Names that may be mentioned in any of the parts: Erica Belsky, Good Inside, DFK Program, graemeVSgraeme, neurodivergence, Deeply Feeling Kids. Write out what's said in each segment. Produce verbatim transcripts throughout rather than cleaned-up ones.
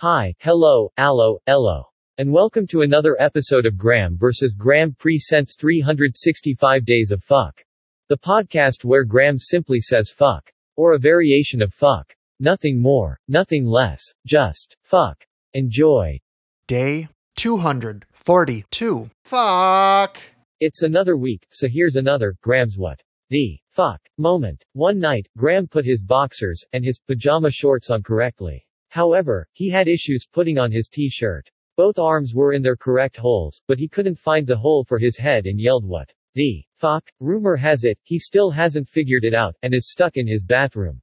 Hi, hello, allo, ello. And welcome to another episode of Graeme versus. Graeme presents three hundred sixty-five Days of Fuck. The podcast where Graeme simply says fuck. Or a variation of fuck. Nothing more, nothing less, just fuck. Enjoy. Day two hundred forty-two. Fuck. It's another week, so here's another, Graeme's what? The fuck moment. One night, Graeme put his boxers and his pajama shorts on correctly. However, he had issues putting on his t-shirt. Both arms were in their correct holes, but he couldn't find the hole for his head and yelled what? The fuck? Rumor has it, he still hasn't figured it out, and is stuck in his bathroom.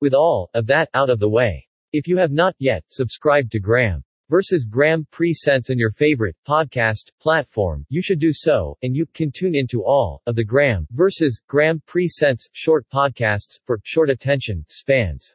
With all of that out of the way. If you have not yet, subscribed to Graeme versus. Graeme presents in your favorite podcast platform, you should do so, and you can tune into all of the Graeme versus. Graeme presents short podcasts for short attention spans.